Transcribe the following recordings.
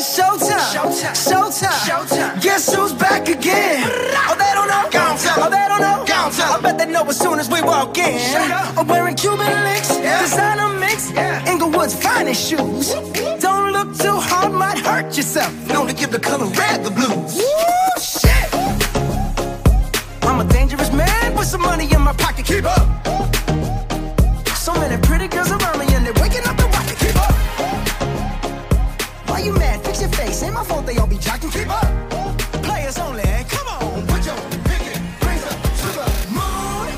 it's showtime. Showtime. Showtime. Showtime. Guess who's back again? Oh, they don't know. Go tell. Oh, they don't know. Go tell. I bet they know as soon as we walk in. I'm wearing Cuban links, designer mix, Inglewood's finest shoes. Don't look too hard, might hurt yourself. Known to give the color red the blues. Woo, shit. I'm a dangerous man with some money in my pocket. Keep up. So many pretty girls around me and they're waking up the rocket. Keep up. Why you mad? Fix your face. Ain't my fault they all be jocking. Keep up. Players only. Come on. Put your pinky rings up to the moon.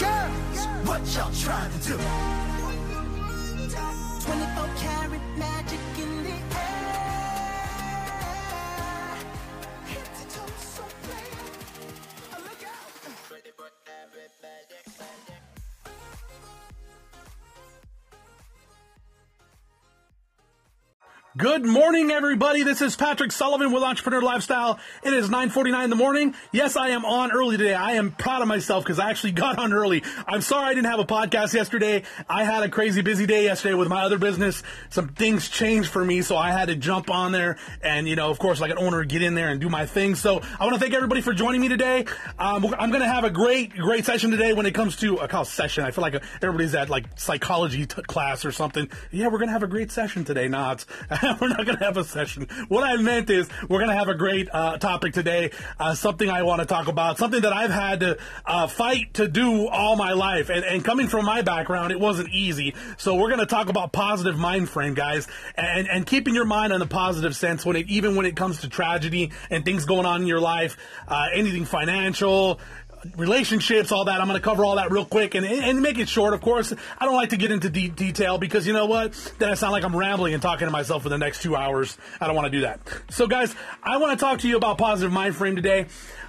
Girls, what y'all trying to do? 24 karat magic in the air. Hit the toe, so player. Look out. Ready for everybody. Good morning, everybody. This is Patrick Sullivan with Entrepreneur Lifestyle. It is 9:49 in the morning. Yes, I am on early today. I am proud of myself because I actually got on early. I'm sorry I didn't have a podcast yesterday. I had a crazy busy day yesterday with my other business. Some things changed for me, so I had to jump on there and, you know, of course, like an owner, get in there and do my thing. So I want to thank everybody for joining me today. I'm going to have a great session today when it comes to, I call it session. I feel like everybody's at like psychology class or something. Yeah, we're going to have a great session today. Nah, we're not going to have a session. What I meant is we're going to have a great topic today, something I want to talk about, something that I've had to fight to do all my life. And coming from my background, it wasn't easy. So we're going to talk about positive mind frame, guys, and keeping your mind on a positive sense, when it, even when it comes to tragedy and things going on in your life, anything financial, relationships, all that. I'm going to cover all that real quick and make it short, of course. I don't like to get into deep detail because, you know what, then I sound like I'm rambling and talking to myself for the next 2 hours. I don't want to do that. So, guys, I want to talk to you about positive mind frame today.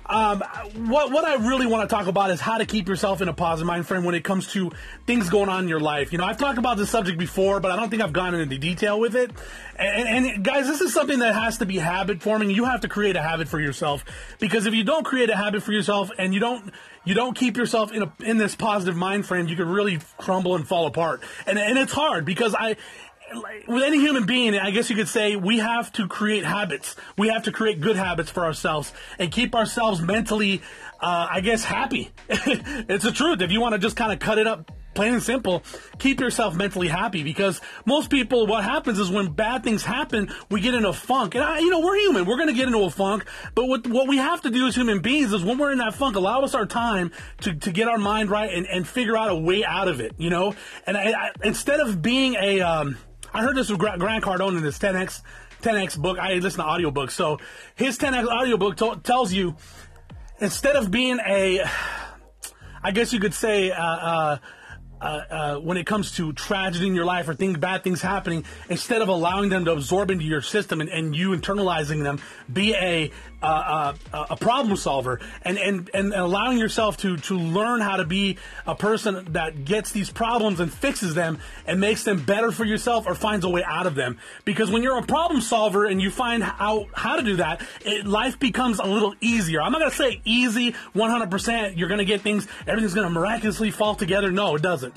What I really want to talk about is how to keep yourself in a positive mind frame when it comes to things going on in your life. You know, I've talked about this subject before, but I don't think I've gone into detail with it. And guys, this is something that has to be habit forming. You have to create a habit for yourself, because if you don't create a habit for yourself and you don't keep yourself in this positive mind frame, you could really crumble and fall apart. And it's hard because with any human being, I guess you could say, we have to create habits. We have to create good habits for ourselves and keep ourselves mentally, I guess, happy. It's the truth. If you want to just kind of cut it up, plain and simple, keep yourself mentally happy, because most people, what happens is when bad things happen, we get in a funk. And you know, we're human. We're going to get into a funk. But what we have to do as human beings is when we're in that funk, allow us our time to get our mind right and figure out a way out of it, you know? And I instead of being I heard this with Grant Cardone in his 10X book. I listen to audiobooks. So his 10X audiobook tells you, instead of being I guess you could say, when it comes to tragedy in your life or bad things happening, instead of allowing them to absorb into your system and you internalizing them, be a problem solver and allowing yourself to learn how to be a person that gets these problems and fixes them and makes them better for yourself or finds a way out of them. Because when you're a problem solver and you find out how to do that, life becomes a little easier. I'm not going to say easy, 100%. You're going to get things, everything's going to miraculously fall together. No, it doesn't.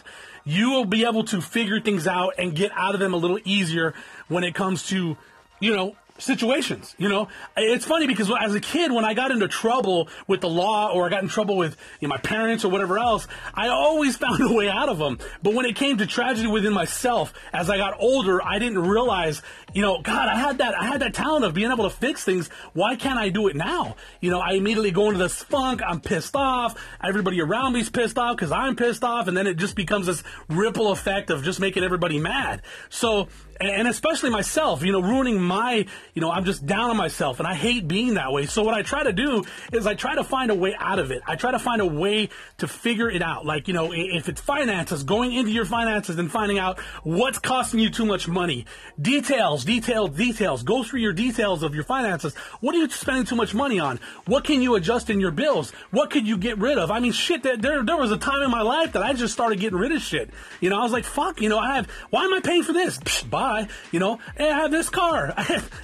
You will be able to figure things out and get out of them a little easier when it comes to, you know, situations. You know, it's funny because as a kid, when I got into trouble with the law or I got in trouble with my parents or whatever else, I always found a way out of them. But when it came to tragedy within myself, as I got older, I didn't realize, God, I had that talent of being able to fix things. Why can't I do it now? I immediately go into this funk. I'm pissed off. Everybody around me's pissed off because I'm pissed off. And then it just becomes this ripple effect of just making everybody mad. So, and especially myself, ruining my, I'm just down on myself and I hate being that way. So what I try to do is I try to find a way out of it. I try to find a way to figure it out. Like, if it's finances, going into your finances and finding out what's costing you too much money. Details. Go through your details of your finances. What are you spending too much money on? What can you adjust in your bills? What could you get rid of? I mean, shit, there was a time in my life that I just started getting rid of shit. I was like, fuck, why am I paying for this? Psh, bye. I have this car.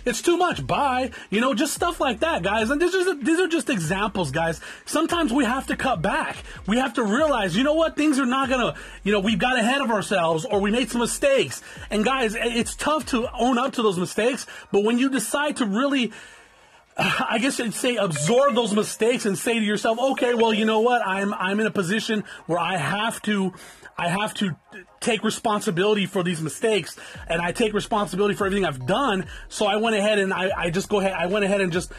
It's it's too much, bye. You know, just stuff like that, guys. And these are just examples, guys. Sometimes we have to cut back. We have to realize, you know what, things are not gonna, you know, we got ahead of ourselves or we made some mistakes. And guys, it's tough to own up to those mistakes, but when you decide to really, I guess I'd say, absorb those mistakes and say to yourself, okay, well, you know what, I'm in a position where I have to take responsibility for these mistakes, and I take responsibility for everything I've done. So I went ahead and I went ahead and just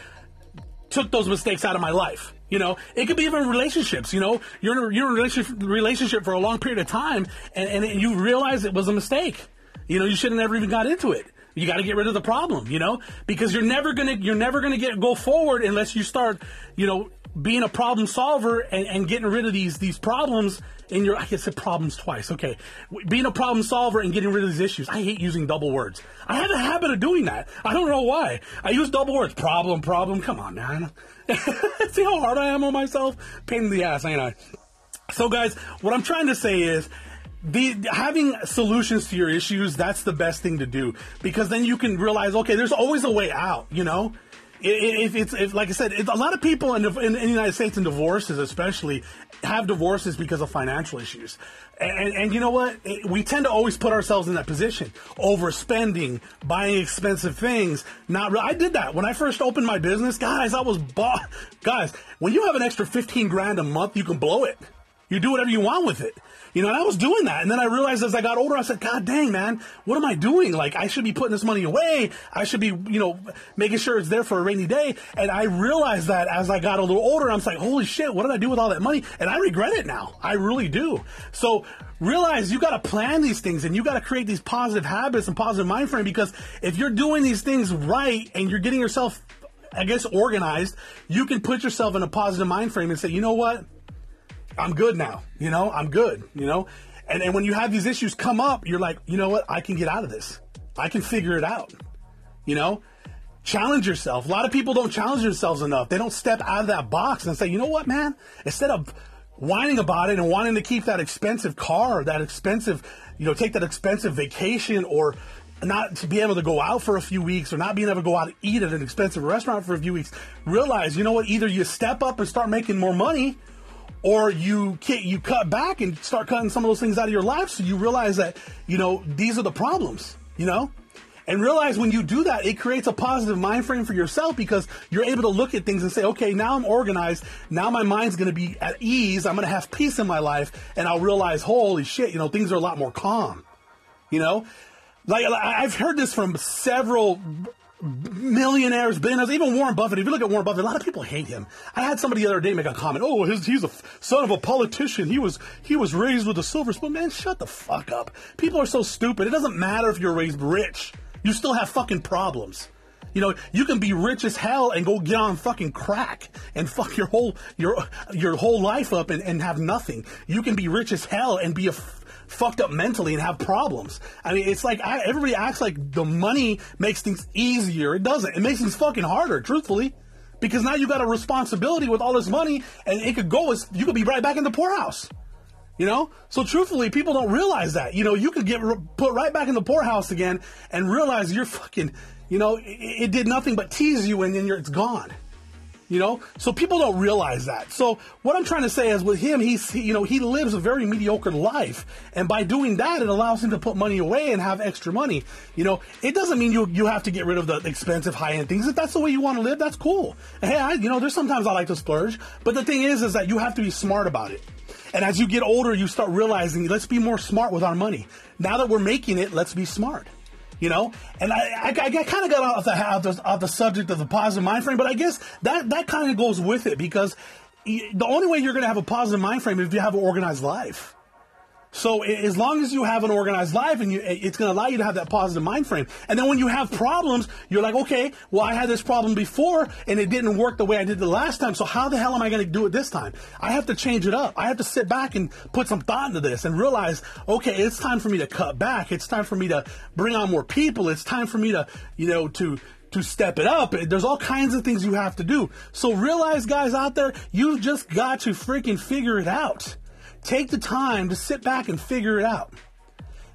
took those mistakes out of my life. You know, it could be even relationships. You know, you're in a relationship for a long period of time, and you realize it was a mistake. You know, you should have never even got into it. You got to get rid of the problem, you know, because you're never gonna go forward unless you start, you know, being a problem solver and getting rid of these problems in your, I guess I said problems twice. Okay. Being a problem solver and getting rid of these issues. I hate using double words. I have a habit of doing that. I don't know why. I use double words. Problem. Come on, man. See how hard I am on myself? Pain in the ass, ain't I? So guys, what I'm trying to say is, having solutions to your issues, that's the best thing to do, because then you can realize, okay, there's always a way out, you know? If like I said, a lot of people in the United States, in divorces especially, have divorces because of financial issues. And you know what? We tend to always put ourselves in that position. Overspending, buying expensive things. I did that when I first opened my business. Guys, I was bought. Guys, when you have an extra 15 grand a month, you can blow it. You do whatever you want with it. You know, and I was doing that. And then I realized as I got older, I said, God dang, man, what am I doing? Like, I should be putting this money away. I should be, you know, making sure it's there for a rainy day. And I realized that as I got a little older, I was like, holy shit, what did I do with all that money? And I regret it now. I really do. So realize you got to plan these things, and you got to create these positive habits and positive mind frame, because if you're doing these things right and you're getting yourself, I guess, organized, you can put yourself in a positive mind frame and say, you know what? I'm good now, you know, I'm good, you know, and when you have these issues come up, you're like, you know what, I can get out of this. I can figure it out, you know, challenge yourself. A lot of people don't challenge themselves enough. They don't step out of that box and say, you know what, man, instead of whining about it and wanting to keep that expensive car, or that expensive, you know, take that expensive vacation, or not to be able to go out for a few weeks, or not being able to go out and eat at an expensive restaurant for a few weeks, realize, you know what, either you step up and start making more money, or you cut back and start cutting some of those things out of your life, so you realize that, you know, these are the problems, you know? And realize when you do that, it creates a positive mind frame for yourself, because you're able to look at things and say, okay, now I'm organized. Now my mind's going to be at ease. I'm going to have peace in my life. And I'll realize, holy shit, you know, things are a lot more calm, you know? Like, I've heard this from several millionaires, billionaires, even Warren Buffett. If you look at Warren Buffett, a lot of people hate him. I had somebody the other day make a comment, oh, he's a son of a politician. He was raised with a silver spoon. Man, shut the fuck up. People are so stupid. It doesn't matter if you're raised rich. You still have fucking problems. You know, you can be rich as hell and go get on fucking crack and fuck your whole life up and have nothing. You can be rich as hell and be fucked up mentally and have problems. I mean, it's like everybody acts like the money makes things easier. It doesn't. It makes things fucking harder, truthfully, because now you got a responsibility with all this money, and it could go as, you could be right back in the poorhouse, you know? So truthfully, people don't realize that, you know, you could get put right back in the poorhouse again and realize you're fucking, you know, it did nothing but tease you, and then it's gone. You know, so people don't realize that. So what I'm trying to say is, with him, he lives a very mediocre life. And by doing that, it allows him to put money away and have extra money. You know, it doesn't mean you have to get rid of the expensive high-end things. If that's the way you want to live, that's cool. Hey, you know, there's sometimes I like to splurge. But the thing is that you have to be smart about it. And as you get older, you start realizing, let's be more smart with our money. Now that we're making it, let's be smart. You know, and I kind of got off the subject of the positive mind frame, but I guess that kind of goes with it, because the only way you're going to have a positive mind frame is if you have an organized life. So as long as you have an organized life, and it's going to allow you to have that positive mind frame. And then when you have problems, you're like, okay, well, I had this problem before and it didn't work the way I did the last time. So how the hell am I going to do it this time? I have to change it up. I have to sit back and put some thought into this and realize, okay, it's time for me to cut back. It's time for me to bring on more people. It's time for me to, you know, to step it up. There's all kinds of things you have to do. So realize, guys out there, you just got to freaking figure it out. Take the time to sit back and figure it out.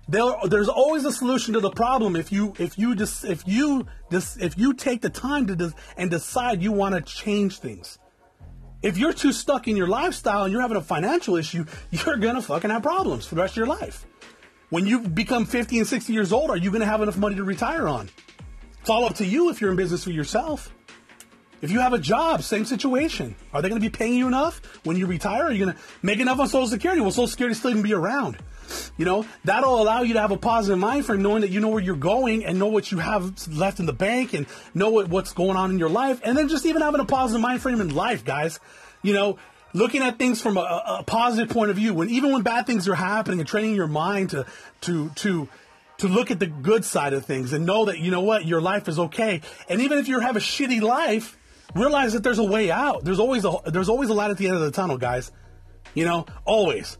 There's always a solution to the problem if you take the time to decide you want to change things. If you're too stuck in your lifestyle and you're having a financial issue, you're gonna fucking have problems for the rest of your life. When you become 50 and 60 years old, are you gonna have enough money to retire on? It's all up to you if you're in business for yourself. If you have a job, same situation. Are they gonna be paying you enough when you retire? Are you gonna make enough on Social Security? Well, Social Security's still gonna be around. You know, that'll allow you to have a positive mind frame, knowing that you know where you're going and know what you have left in the bank and know what's going on in your life. And then just even having a positive mind frame in life, guys, you know, looking at things from a positive point of view, even when bad things are happening, and training your mind to look at the good side of things and know that, you know what, your life is okay. And even if you have a shitty life, realize that there's a way out. There's always a light at the end of the tunnel, guys, you know, always.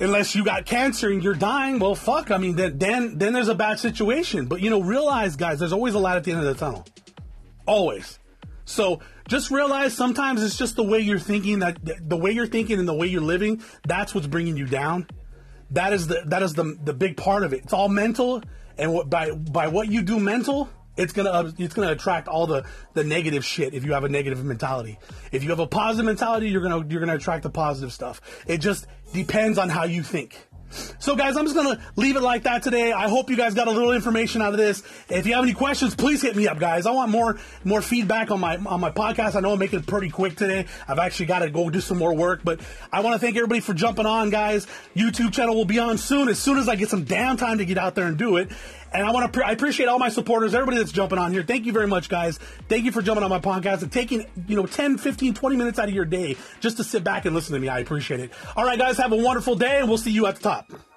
Unless you got cancer and you're dying, well, fuck, I mean, then there's a bad situation. But, you know, realize, guys, there's always a light at the end of the tunnel. Always. So just realize sometimes it's just the way you're thinking, and the way you're living, that's what's bringing you down. That is the big part of it. It's all mental, and by what you do mental, it's gonna attract all the negative shit. If you have a negative mentality, if you have a positive mentality, you're gonna attract the positive stuff. It just depends on how you think. So, guys, I'm just gonna leave it like that today. I hope you guys got a little information out of this. If you have any questions, please hit me up, guys. I want more feedback on my podcast. I know I'm making it pretty quick today. I've actually got to go do some more work, but I want to thank everybody for jumping on, guys. YouTube channel will be on soon as I get some damn time to get out there and do it. And I appreciate all my supporters, everybody that's jumping on here. Thank you very much, guys. Thank you for jumping on my podcast and taking, you know, 10, 15, 20 minutes out of your day just to sit back and listen to me. I appreciate it. All right, guys, have a wonderful day, and we'll see you at the top.